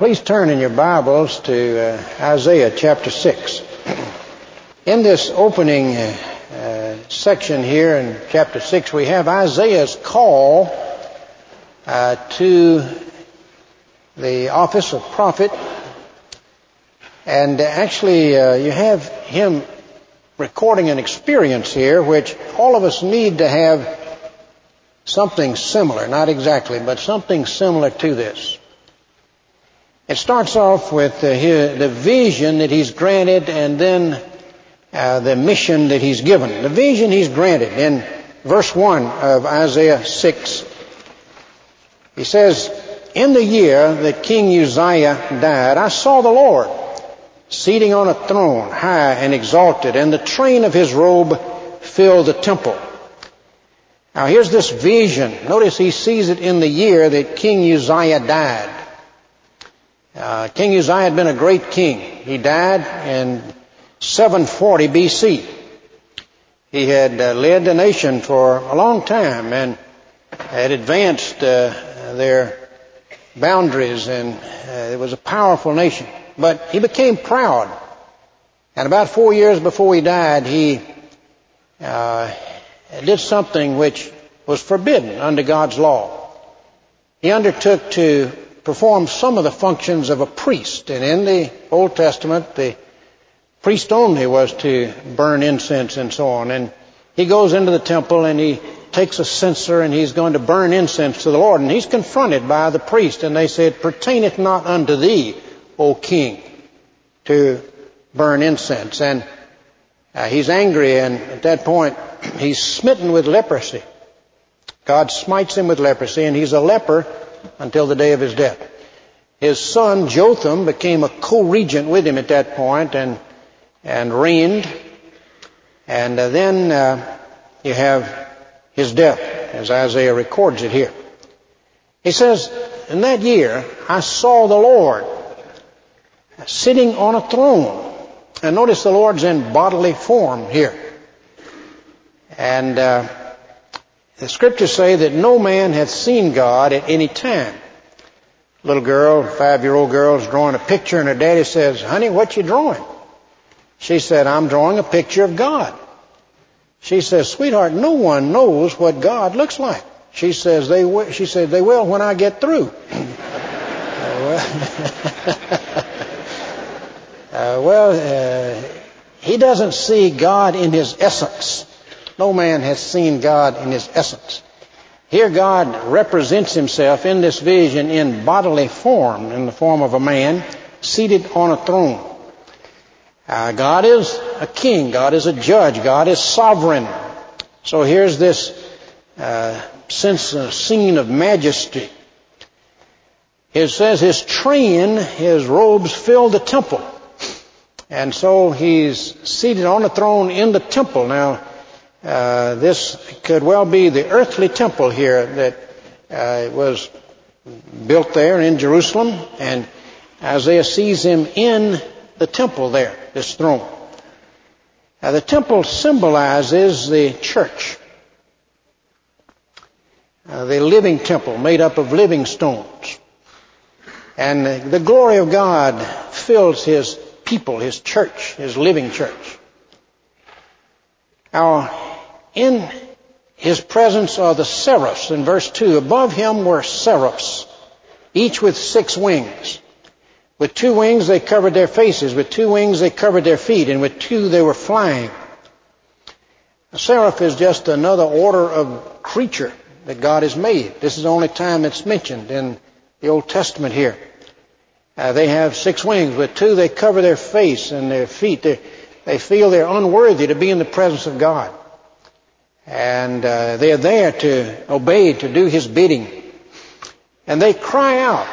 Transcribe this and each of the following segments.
Please turn in your Bibles to Isaiah chapter 6. In this opening section here in chapter 6, we have Isaiah's call to the office of prophet. And actually, you have him recording an experience here, which all of us need to have something similar, not exactly, but something similar to this. It starts off with the vision that he's granted and then the mission that he's given. The vision he's granted in verse 1 of Isaiah 6. He says, "In the year that King Uzziah died, I saw the Lord seating on a throne, high and exalted, and the train of his robe filled the temple." Now here's this vision. Notice he sees it in the year that King Uzziah died. King Uzziah had been a great king. He died in 740 B.C. He had led the nation for a long time and had advanced their boundaries, and it was a powerful nation. But he became proud. And about 4 years before he died, he did something which was forbidden under God's law. He undertook to perform some of the functions of a priest. And in the Old Testament, the priest only was to burn incense and so on. And he goes into the temple and he takes a censer and he's going to burn incense to the Lord. And he's confronted by the priest. And they say, "It pertaineth not unto thee, O king, to burn incense." And he's angry. And at that point, he's smitten with leprosy. God smites him with leprosy. And he's a leper until the day of his death. His son Jotham became a co-regent with him at that point and reigned. And then you have his death, as Isaiah records it here. He says, "In that year I saw the Lord sitting on a throne." And notice the Lord's in bodily form here. And the Scriptures say that no man hath seen God at any time. Little girl, five-year-old girl, is drawing a picture, and her daddy says, "Honey, what you drawing?" She said, "I'm drawing a picture of God." She says, "Sweetheart, no one knows what God looks like." She says, "They will when I get through." He doesn't see God in his essence. No man has seen God in his essence. Here God represents himself in this vision in bodily form, in the form of a man seated on a throne. God is a king. God is a judge. God is sovereign. So here's this scene of majesty. It says his train, his robes filled the temple. And so he's seated on a throne in the temple. Now, this could well be the earthly temple here that was built there in Jerusalem. And Isaiah sees him in the temple there, this throne. Now, the temple symbolizes the church, the living temple made up of living stones. And the glory of God fills his people, his church, his living church. Now, in his presence are the seraphs. In verse 2, above him were seraphs, each with 6 wings. With 2 wings they covered their faces, with 2 wings they covered their feet, and with 2 they were flying. A seraph is just another order of creature that God has made. This is the only time it's mentioned in the Old Testament here. They have 6 wings. With 2 they cover their face and their feet. They feel they're unworthy to be in the presence of God. And they're there to obey, to do his bidding. And they cry out.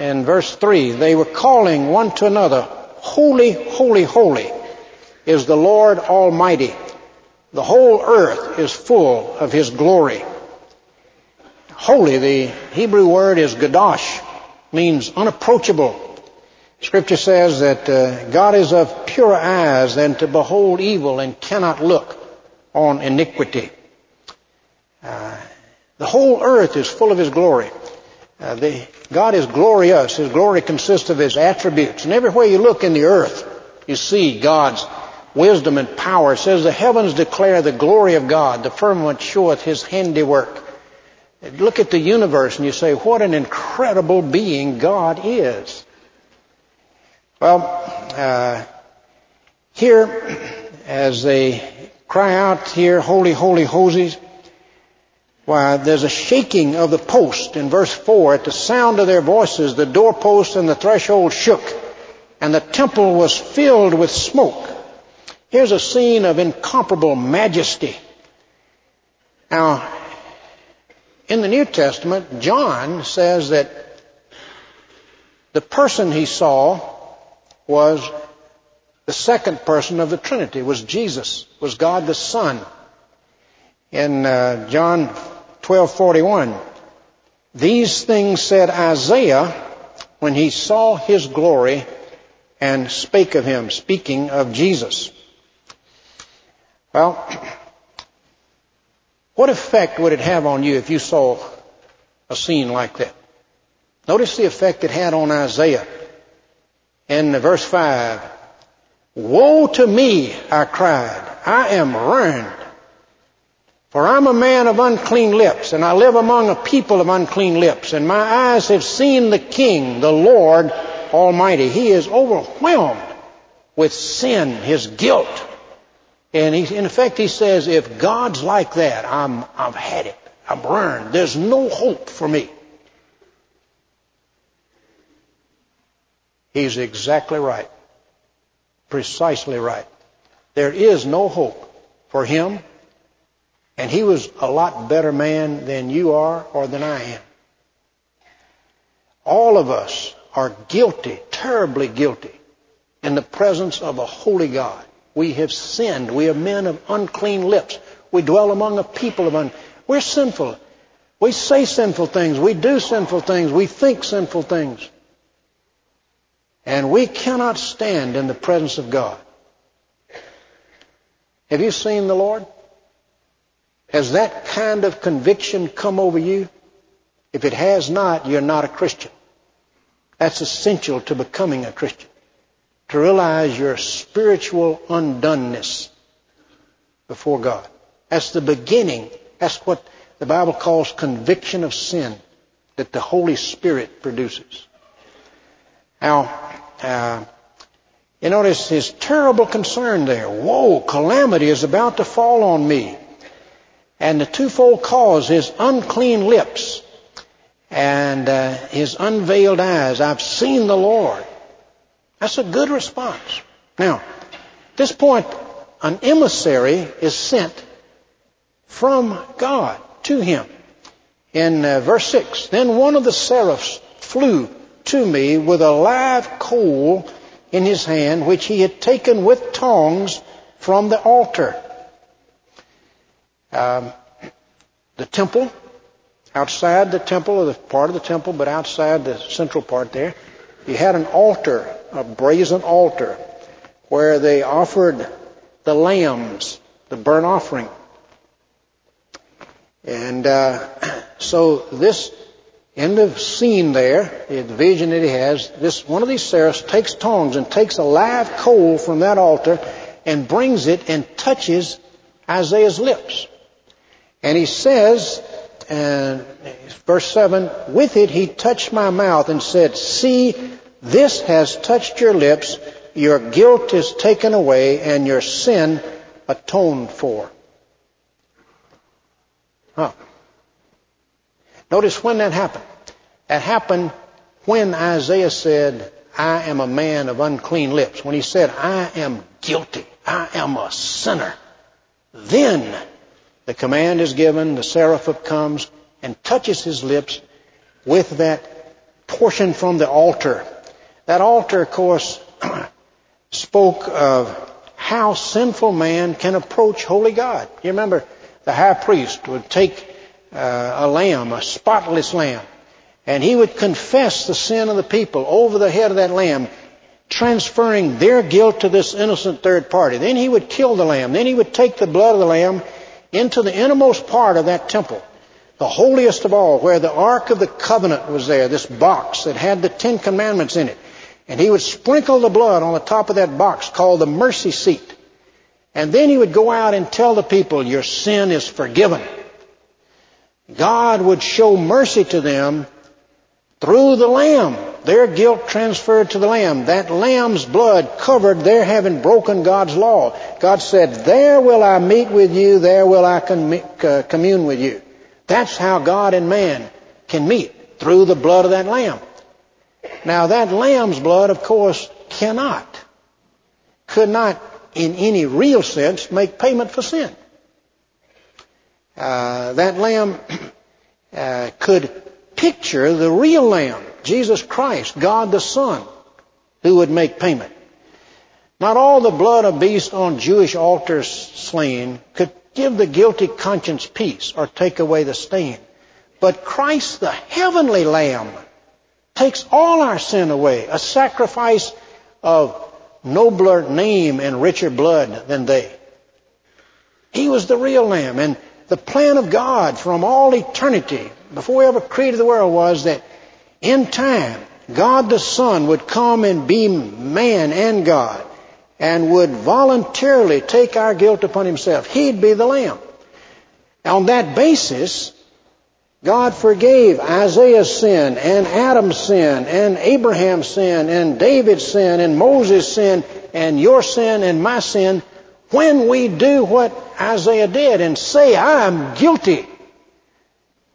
In verse 3, they were calling one to another, "Holy, holy, holy is the Lord Almighty. The whole earth is full of his glory." Holy, the Hebrew word is qadosh, means unapproachable. Scripture says that God is of purer eyes than to behold evil and cannot look on iniquity. The whole earth is full of his glory. God is glorious. His glory consists of His attributes. And everywhere you look in the earth, you see God's wisdom and power. It says, the heavens declare the glory of God. The firmament showeth His handiwork. Look at the universe and you say, what an incredible being God is. Well, here, as they cry out here, holy, holy, holy, why, there's a shaking of the post in verse 4. At the sound of their voices, the doorpost and the threshold shook, and the temple was filled with smoke. Here's a scene of incomparable majesty. Now, in the New Testament, John says that the person he saw was the second person of the Trinity, was Jesus, was God the Son. In John 12:41, these things said Isaiah when he saw His glory and spake of Him, speaking of Jesus. Well, what effect would it have on you if you saw a scene like that? Notice the effect it had on Isaiah. In verse 5, woe to me, I cried, I am ruined. For I'm a man of unclean lips, and I live among a people of unclean lips, and my eyes have seen the King, the Lord Almighty. He is overwhelmed with sin, his guilt. And in effect, he says, if God's like that, I've had it. I'm burned. There's no hope for me. He's exactly right. Precisely right. There is no hope for him. And he was a lot better man than you are or than I am. All of us are guilty, terribly guilty, in the presence of a holy God. We have sinned. We are men of unclean lips. We dwell among a people of We're sinful. We say sinful things. We do sinful things. We think sinful things. And we cannot stand in the presence of God. Have you seen the Lord? Has that kind of conviction come over you? If it has not, you're not a Christian. That's essential to becoming a Christian, to realize your spiritual undoneness before God. That's the beginning. That's what the Bible calls conviction of sin that the Holy Spirit produces. Now, you notice his terrible concern there. Woe, calamity is about to fall on me. And the twofold cause, his unclean lips and his unveiled eyes. I've seen the Lord. That's a good response. Now, at this point, an emissary is sent from God to him. In verse 6, then one of the seraphs flew to me with a live coal in his hand, which he had taken with tongs from the altar. The temple, outside the temple, or the part of the temple, but outside the central part there, you had an altar, a brazen altar, where they offered the lambs, the burnt offering. And so this, in the scene there, the vision that he has, this one of these seraphs takes tongs and takes a live coal from that altar and brings it and touches Isaiah's lips. And he says, verse 7, with it he touched my mouth and said, see, this has touched your lips, your guilt is taken away, and your sin atoned for. Huh. Notice when that happened. That happened when Isaiah said, I am a man of unclean lips. When he said, I am guilty, I am a sinner. Then the command is given, the seraph comes and touches his lips with that portion from the altar. That altar, of course, spoke of how sinful man can approach holy God. You remember the high priest would take a lamb, a spotless lamb, and he would confess the sin of the people over the head of that lamb, transferring their guilt to this innocent third party. Then he would kill the lamb. Then he would take the blood of the lamb into the innermost part of that temple. the holiest of all, where the Ark of the Covenant was there, this box that had the Ten Commandments in it. And he would sprinkle the blood on the top of that box called the mercy seat. And then he would go out and tell the people, your sin is forgiven. God would show mercy to them through the Lamb, their guilt transferred to the Lamb. That Lamb's blood covered their having broken God's law. God said, there will I meet with you, there will I commune with you. That's how God and man can meet, through the blood of that Lamb. Now that Lamb's blood, of course, could not in any real sense make payment for sin. That Lamb could picture the real Lamb, Jesus Christ, God the Son, who would make payment. Not all the blood of beasts on Jewish altars slain could give the guilty conscience peace or take away the stain. But Christ, the heavenly Lamb, takes all our sin away, a sacrifice of nobler name and richer blood than they. He was the real Lamb, and the plan of God from all eternity, before He ever created the world, was that in time, God the Son would come and be man and God and would voluntarily take our guilt upon Himself. He'd be the Lamb. On that basis, God forgave Isaiah's sin and Adam's sin and Abraham's sin and David's sin and Moses' sin and your sin and my sin when we do what Isaiah did and say, I'm guilty.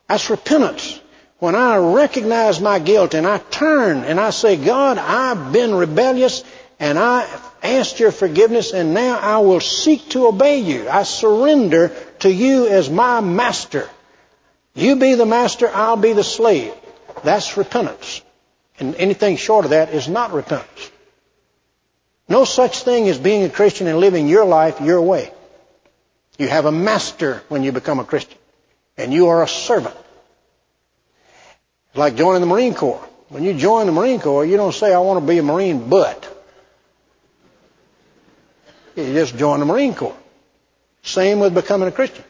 That's repentance. When I recognize my guilt and I turn and I say, God, I've been rebellious and I asked your forgiveness and now I will seek to obey you. I surrender to you as my master. You be the master, I'll be the slave. That's repentance. And anything short of that is not repentance. No such thing as being a Christian and living your life your way. You have a master when you become a Christian. And you are a servant. It's like joining the Marine Corps. When you join the Marine Corps, you don't say, I want to be a Marine, but. You just join the Marine Corps. Same with becoming a Christian.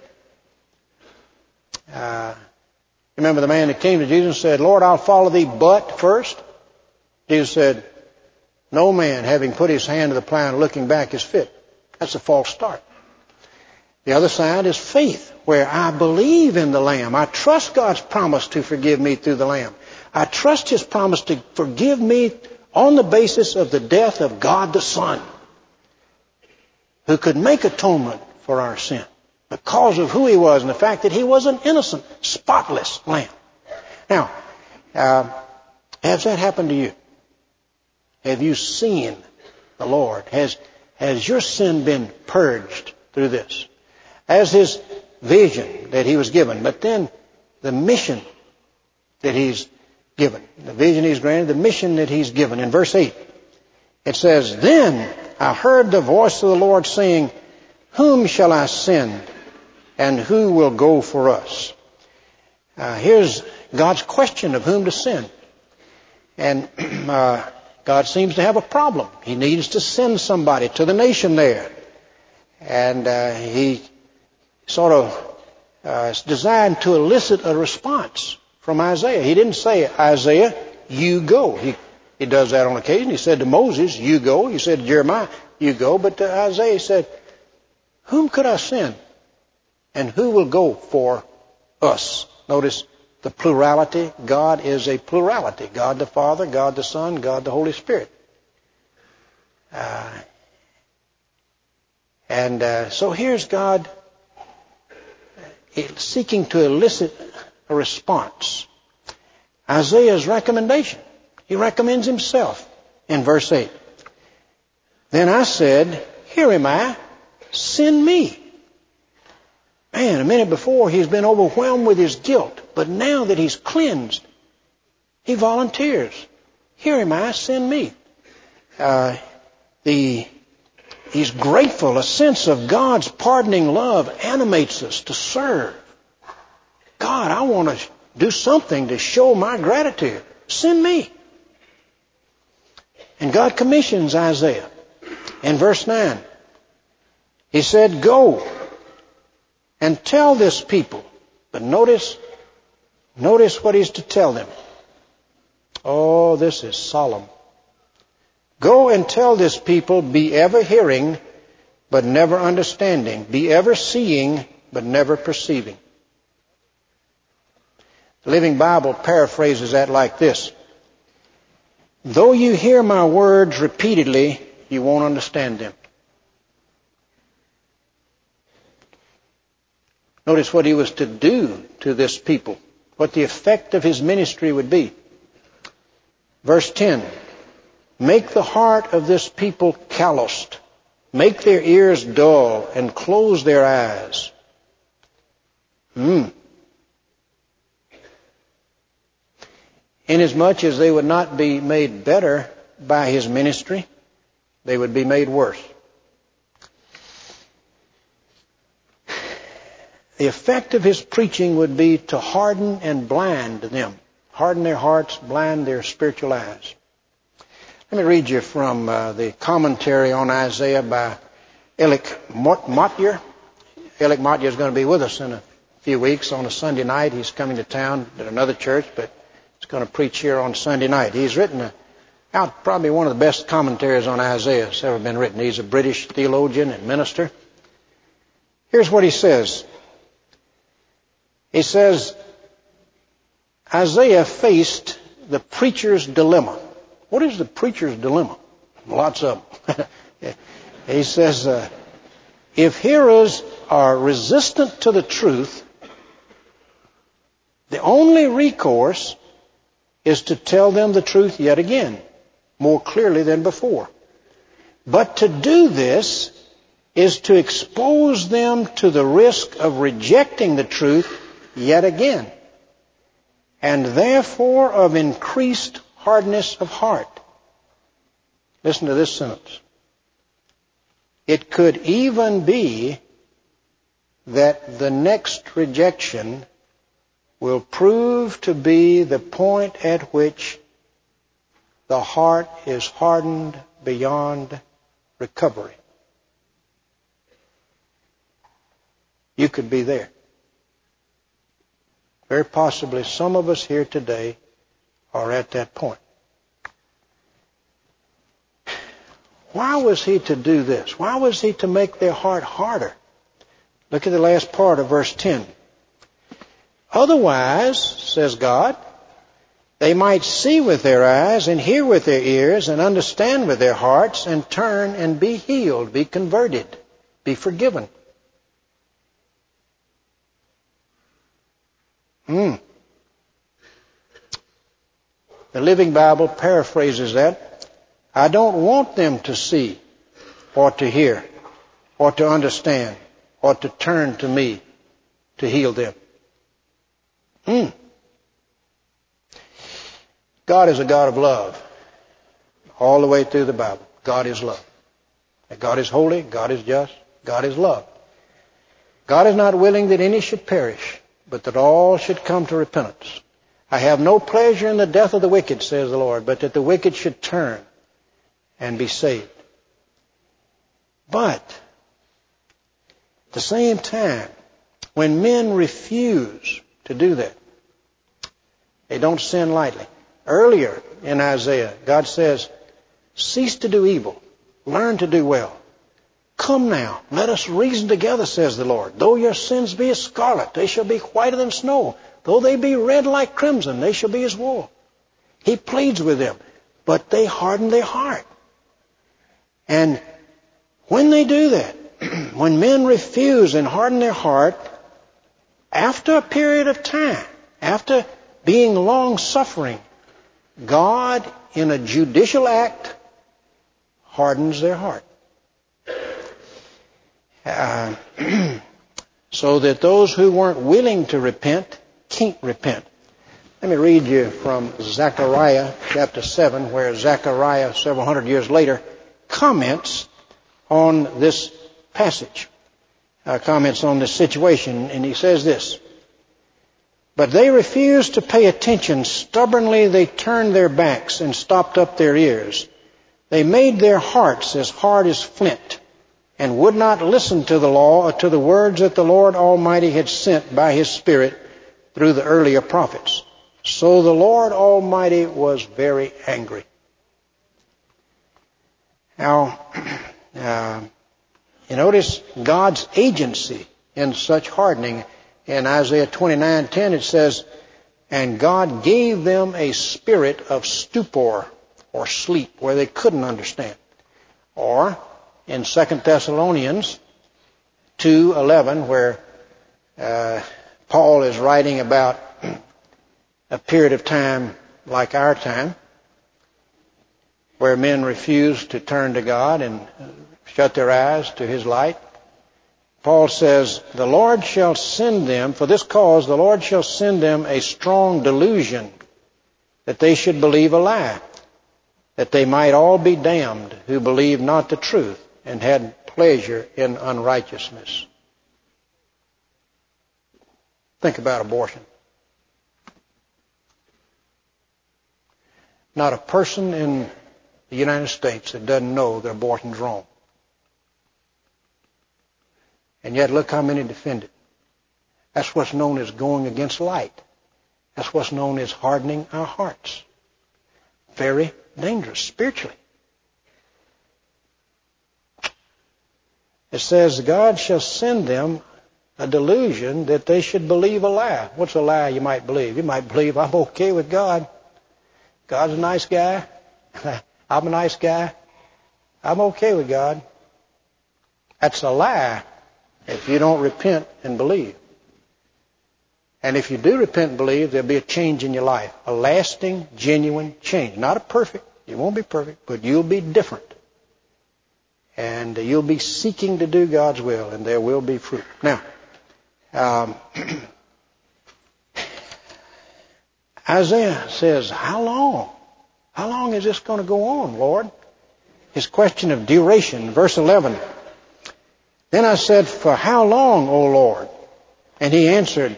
Remember the man that came to Jesus and said, Lord, I'll follow thee, but first. Jesus said, no man, having put his hand to the plow and looking back, is fit. That's a false start. The other side is faith, where I believe in the Lamb. I trust God's promise to forgive me through the Lamb. I trust His promise to forgive me on the basis of the death of God the Son, who could make atonement for our sin because of who He was and the fact that He was an innocent, spotless Lamb. Now, has that happened to you? Have you seen the Lord? Has your sin been purged through this? As His vision that He was given, but then the mission that He's given, the vision He's granted, the mission that He's given. In verse 8, it says, Then I heard the voice of the Lord saying, Whom shall I send, and who will go for us? Here's God's question of whom to send. And God seems to have a problem. He needs to send somebody to the nation there. And He sort of is designed to elicit a response from Isaiah. He didn't say, Isaiah, you go. He does that on occasion. He said to Moses, you go. He said to Jeremiah, you go. But to Isaiah, He said, Whom could I send? And who will go for us? Notice the plurality. God is a plurality. God the Father, God the Son, God the Holy Spirit. So here's God seeking to elicit a response. Isaiah's recommendation. He recommends himself in verse 8. Then I said, Here am I. Send me. Man, a minute before he's been overwhelmed with his guilt, but now that he's cleansed, he volunteers. Here am I, send me. He's grateful. A sense of God's pardoning love animates us to serve. God, I want to do something to show my gratitude. Send me. And God commissions Isaiah. In verse 9, He said, Go and tell this people. But notice Notice what he's to tell them. Oh, this is solemn. Go and tell this people, be ever hearing, but never understanding. Be ever seeing, but never perceiving. The Living Bible paraphrases that like this. Though you hear my words repeatedly, you won't understand them. Notice what he was to do to this people, what the effect of his ministry would be. Verse 10, make the heart of this people calloused, make their ears dull, and close their eyes. Inasmuch as they would not be made better by his ministry, they would be made worse. The effect of his preaching would be to harden and blind them. Harden their hearts, blind their spiritual eyes. Let me read you from the commentary on Isaiah by Elik Motyer. Elik Motyer is going to be with us in a few weeks on a Sunday night. He's coming to town at another church, but he's going to preach here on Sunday night. He's written out probably one of the best commentaries on Isaiah that's ever been written. He's a British theologian and minister. Here's what he says. He says, Isaiah faced the preacher's dilemma. What is the preacher's dilemma? Lots of them. He says, if hearers are resistant to the truth, the only recourse is to tell them the truth yet again, more clearly than before. But to do this is to expose them to the risk of rejecting the truth yet again, and therefore of increased hardness of heart. Listen to this sentence. It could even be that the next rejection will prove to be the point at which the heart is hardened beyond recovery. You could be there. Very possibly some of us here today are at that point. Why was he to do this? Why was he to make their heart harder? Look at the last part of verse 10. Otherwise, says God, they might see with their eyes and hear with their ears and understand with their hearts and turn and be healed, be converted, be forgiven. The Living Bible paraphrases that. I don't want them to see or to hear or to understand or to turn to me to heal them. God is a God of love all the way through the Bible. God is love. And God is holy. God is just. God is love. God is not willing that any should perish, but that all should come to repentance. I have no pleasure in the death of the wicked, says the Lord, but that the wicked should turn and be saved. But at the same time, when men refuse to do that, they don't sin lightly. Earlier in Isaiah, God says, cease to do evil, learn to do well. Come now, let us reason together, says the Lord. Though your sins be as scarlet, they shall be whiter than snow. Though they be red like crimson, they shall be as wool. He pleads with them, but they harden their heart. And when they do that, when men refuse and harden their heart, after a period of time, after being long-suffering, God, in a judicial act, hardens their heart. So that those who weren't willing to repent can't repent. Let me read you from Zechariah chapter 7, where Zechariah, several hundred years later, comments on this passage, comments on this situation, and he says this, but they refused to pay attention. Stubbornly they turned their backs and stopped up their ears. They made their hearts as hard as flint, and would not listen to the law or to the words that the Lord Almighty had sent by His Spirit through the earlier prophets. So the Lord Almighty was very angry. Now, you notice God's agency in such hardening. In Isaiah 29:10 it says, "And God gave them a spirit of stupor," or sleep, where they couldn't understand. Or in 2 Thessalonians 2:11, where Paul is writing about a period of time like our time, where men refuse to turn to God and shut their eyes to His light. Paul says, "The Lord shall send them, for this cause, the Lord shall send them a strong delusion, that they should believe a lie, that they might all be damned who believed not the truth and had pleasure in unrighteousness." Think about abortion. Not a person in the United States that doesn't know that abortion's wrong. And yet look how many defend it. That's what's known as going against light. That's what's known as hardening our hearts. Very dangerous spiritually. It says, "God shall send them a delusion that they should believe a lie." What's a lie you might believe? You might believe, "I'm okay with God. God's a nice guy. I'm a nice guy. I'm okay with God." That's a lie if you don't repent and believe. And if you do repent and believe, there'll be a change in your life. A lasting, genuine change. Not a perfect. You won't be perfect, but you'll be different. And you'll be seeking to do God's will, and there will be fruit. Now, Isaiah says, "How long? How long is this going to go on, Lord?" His question of duration, verse 11. "Then I said, 'For how long, O Lord?' And He answered,"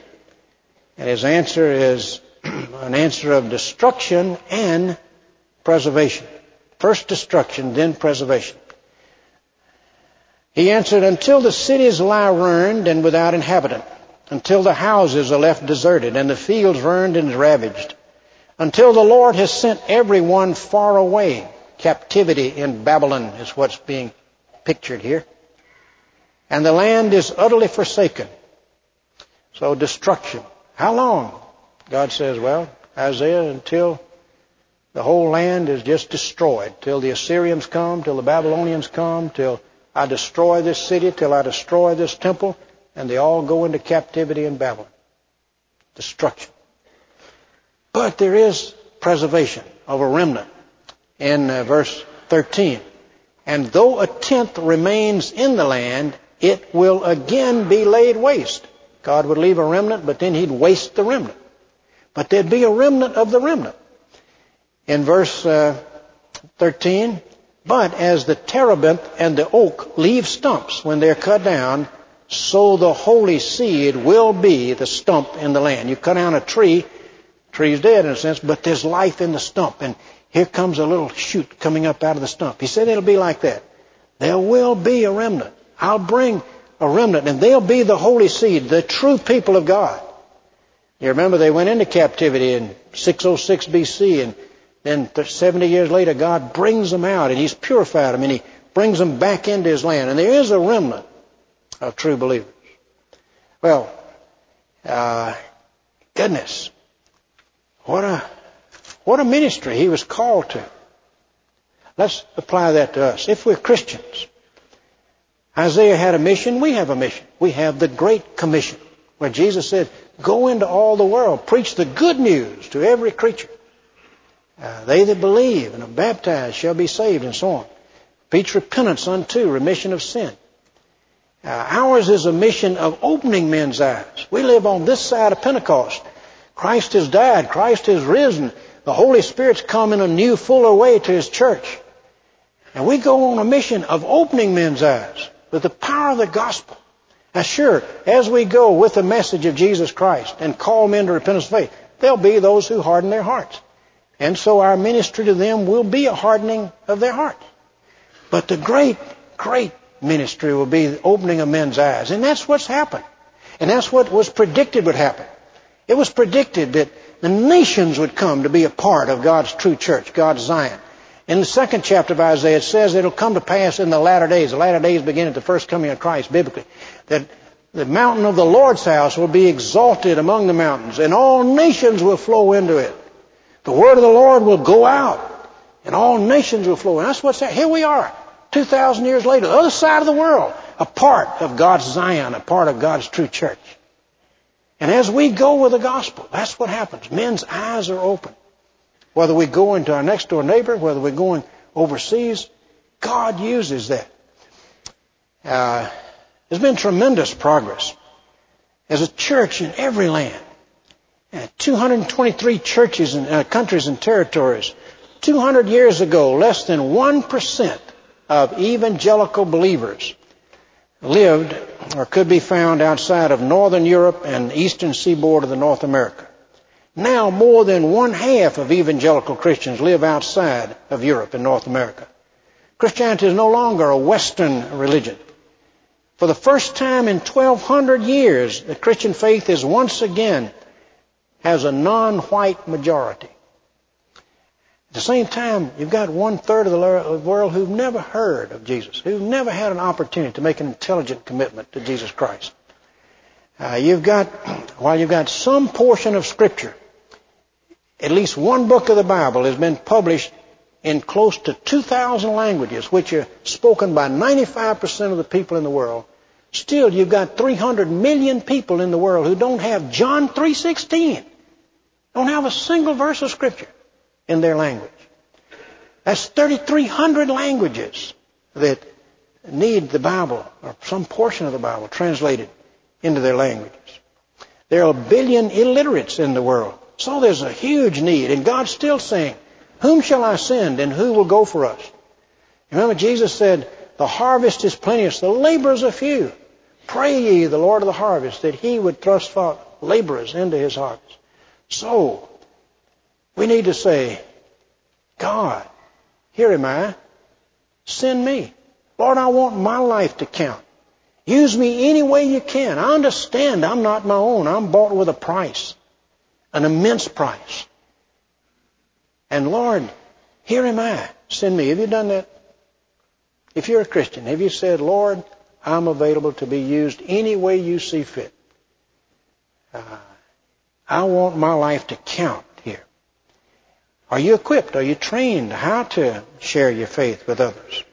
and His answer is an answer of destruction and preservation. First destruction, then preservation. "He answered, 'Until the cities lie ruined and without inhabitant, until the houses are left deserted and the fields ruined and ravaged, until the Lord has sent everyone far away,'" captivity in Babylon is what's being pictured here, "'and the land is utterly forsaken.'" So destruction. How long? God says, well, Isaiah, until the whole land is just destroyed, till the Assyrians come, till the Babylonians come, till I destroy this city, till I destroy this temple, and they all go into captivity in Babylon. Destruction. But there is preservation of a remnant in verse 13. "And though a tenth remains in the land, it will again be laid waste." God would leave a remnant, but then He'd waste the remnant. But there'd be a remnant of the remnant. In verse 13, "But as the terebinth and the oak leave stumps when they're cut down, so the holy seed will be the stump in the land." You cut down a tree, tree's dead in a sense, but there's life in the stump. And here comes a little shoot coming up out of the stump. He said it'll be like that. There will be a remnant. I'll bring a remnant, and they'll be the holy seed, the true people of God. You remember they went into captivity in 606 BC, and then 70 years later God brings them out, and He's purified them, and He brings them back into His land. And there is a remnant of true believers. Well, goodness, what a ministry He was called to. Let's apply that to us. If we're Christians, Isaiah had a mission. We have a mission. We have the Great Commission, where Jesus said, "Go into all the world, preach the good news to every creature. They that believe and are baptized shall be saved," and so on. Preach repentance unto remission of sin. Ours is a mission of opening men's eyes. We live on this side of Pentecost. Christ has died. Christ has risen. The Holy Spirit's come in a new, fuller way to His church. And we go on a mission of opening men's eyes with the power of the gospel. Now, sure, as we go with the message of Jesus Christ and call men to repentance of faith, there'll be those who harden their hearts. And so our ministry to them will be a hardening of their hearts. But the great, great ministry will be the opening of men's eyes. And that's what's happened. And that's what was predicted would happen. It was predicted that the nations would come to be a part of God's true church, God's Zion. In the second chapter of Isaiah, it says it'll come to pass in the latter days. The latter days begin at the first coming of Christ, biblically. That the mountain of the Lord's house will be exalted among the mountains, and all nations will flow into it. The word of the Lord will go out, and all nations will flow in. That's what's there. Here we are, 2,000 years later, the other side of the world, a part of God's Zion, a part of God's true church. And as we go with the gospel, that's what happens. Men's eyes are open. Whether we go into our next door neighbor, whether we're going overseas, God uses that. There's been tremendous progress as a church in every land. 223 churches in countries and territories. 200 years ago, less than 1% of evangelical believers lived or could be found outside of northern Europe and eastern seaboard of the North America. Now more than one half of evangelical Christians live outside of Europe and North America. Christianity is no longer a Western religion. For the first time in 1,200 years, the Christian faith is once again has a non-white majority. At the same time, you've got one-third of the world who've never heard of Jesus, who've never had an opportunity to make an intelligent commitment to Jesus Christ. You've got some portion of Scripture, at least one book of the Bible has been published in close to 2,000 languages, which are spoken by 95% of the people in the world. Still, you've got 300 million people in the world who don't have John 3:16, don't have a single verse of Scripture in their language. That's 3,300 languages that need the Bible, or some portion of the Bible, translated into their languages. There are a billion illiterates in the world. So there's a huge need, and God's still saying, "Whom shall I send, and who will go for us?" Remember, Jesus said, "The harvest is plenteous, the laborers are few. Pray ye the Lord of the harvest that he would thrust forth laborers into his harvest." So, we need to say, "God, here am I. Send me. Lord, I want my life to count. Use me any way you can. I understand I'm not my own. I'm bought with a price, an immense price. And Lord, here am I. Send me." Have you done that? If you're a Christian, have you said, "Lord, I'm available to be used any way you see fit. I want my life to count here." Are you equipped? Are you trained how to share your faith with others?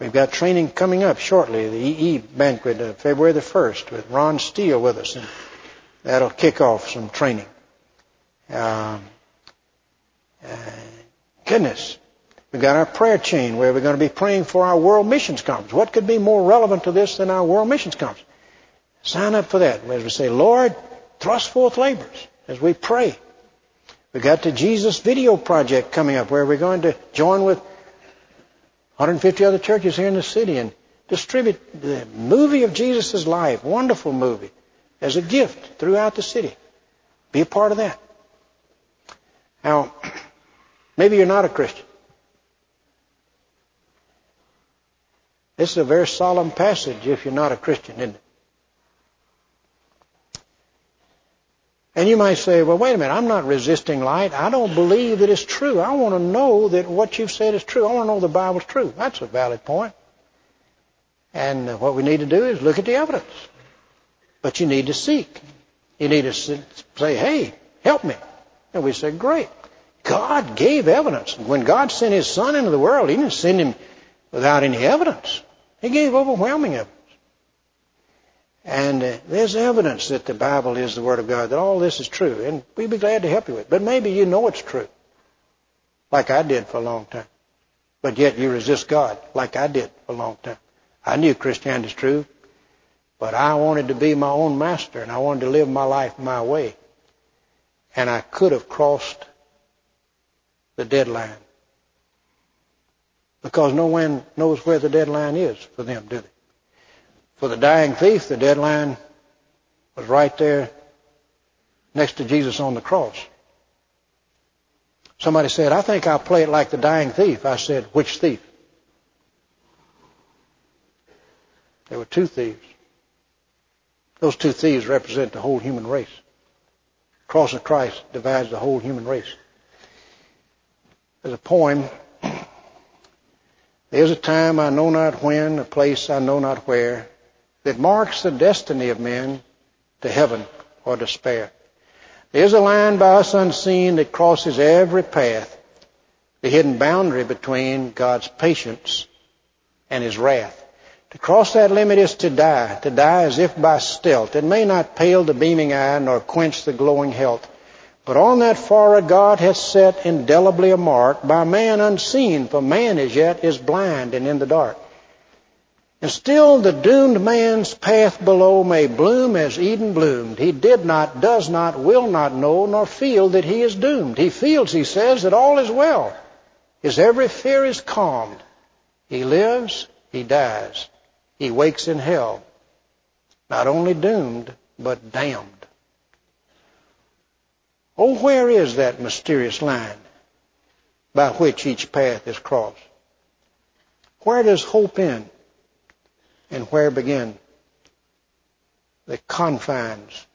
We've got training coming up shortly, the EE banquet, February the 1st, with Ron Steele with us, and that'll kick off some training. Goodness. We've got our prayer chain where we're going to be praying for our World Missions Conference. What could be more relevant to this than our World Missions Conference? Sign up for that as we say, "Lord, thrust forth laborers," as we pray. We've got the Jesus Video Project coming up where we're going to join with 150 other churches here in the city and distribute the movie of Jesus' life, wonderful movie, as a gift throughout the city. Be a part of that. Now, maybe you're not a Christian. This is a very solemn passage if you're not a Christian, isn't it? And you might say, "Well, wait a minute, I'm not resisting light. I don't believe that it's true. I want to know that what you've said is true. I want to know the Bible's true." That's a valid point. And what we need to do is look at the evidence. But you need to seek. You need to say, "Hey, help me." And we say, "Great. God gave evidence." When God sent His Son into the world, He didn't send Him without any evidence. He gave overwhelming evidence. And there's evidence that the Bible is the Word of God, that all this is true. And we'd be glad to help you with it. But maybe you know it's true, like I did for a long time. But yet you resist God, like I did for a long time. I knew Christianity is true, but I wanted to be my own master, and I wanted to live my life my way. And I could have crossed the deadline, because no one knows where the deadline is for them, do they? For the dying thief, the deadline was right there next to Jesus on the cross. Somebody said, "I think I'll play it like the dying thief." I said, "Which thief?" There were two thieves. Those two thieves represent the whole human race. The cross of Christ divides the whole human race. There's a poem. There's a time I know not when, a place I know not where, that marks the destiny of men to heaven or despair. There's a line by us unseen that crosses every path, the hidden boundary between God's patience and His wrath. To cross that limit is to die as if by stealth. It may not pale the beaming eye nor quench the glowing health, but on that furrow God hath set indelibly a mark by man unseen, for man as yet is blind and in the dark. And still the doomed man's path below may bloom as Eden bloomed. He did not, does not, will not know, nor feel that he is doomed. He feels, he says, that all is well. His every fear is calmed. He lives, he dies. He wakes in hell, not only doomed, but damned. Oh, where is that mysterious line by which each path is crossed? Where does hope end? And where begin the confines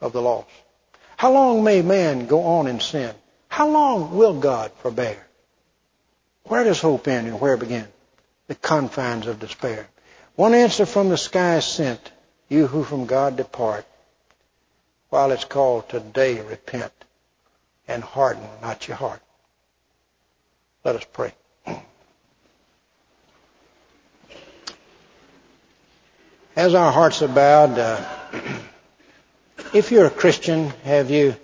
of the lost? How long may man go on in sin? How long will God forbear? Where does hope end and where begin the confines of despair? One answer from the sky is sent, you who from God depart, while it's called today repent and harden not your heart. Let us pray. As our hearts are bowed, if you're a Christian, have you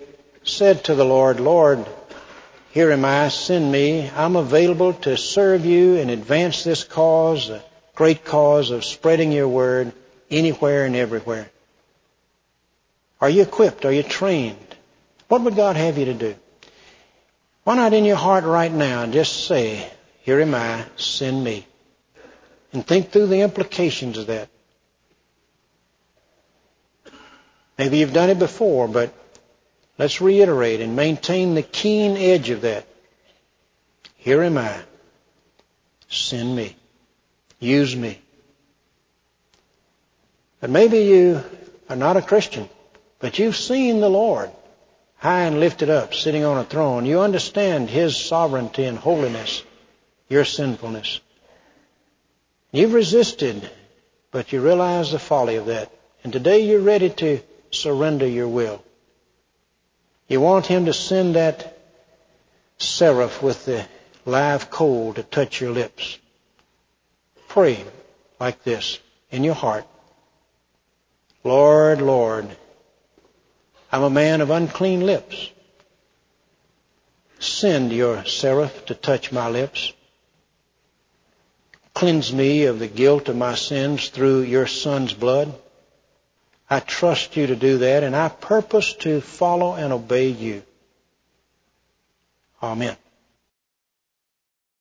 said to the Lord, Lord, here am I, send me. I'm available to serve you and advance this cause, the great cause of spreading your word anywhere and everywhere. Are you equipped? Are you trained? What would God have you to do? Why not in your heart right now just say, here am I, send me. And think through the implications of that. Maybe you've done it before, but let's reiterate and maintain the keen edge of that. Here am I. Send me. Use me. But maybe you are not a Christian, but you've seen the Lord high and lifted up, sitting on a throne. You understand His sovereignty and holiness, your sinfulness. You've resisted, but you realize the folly of that. And today you're ready to surrender your will. You want Him to send that seraph with the live coal to touch your lips. Pray like this in your heart. Lord, Lord, I'm a man of unclean lips. Send your seraph to touch my lips. Cleanse me of the guilt of my sins through your Son's blood. I trust you to do that, and I purpose to follow and obey you. Amen.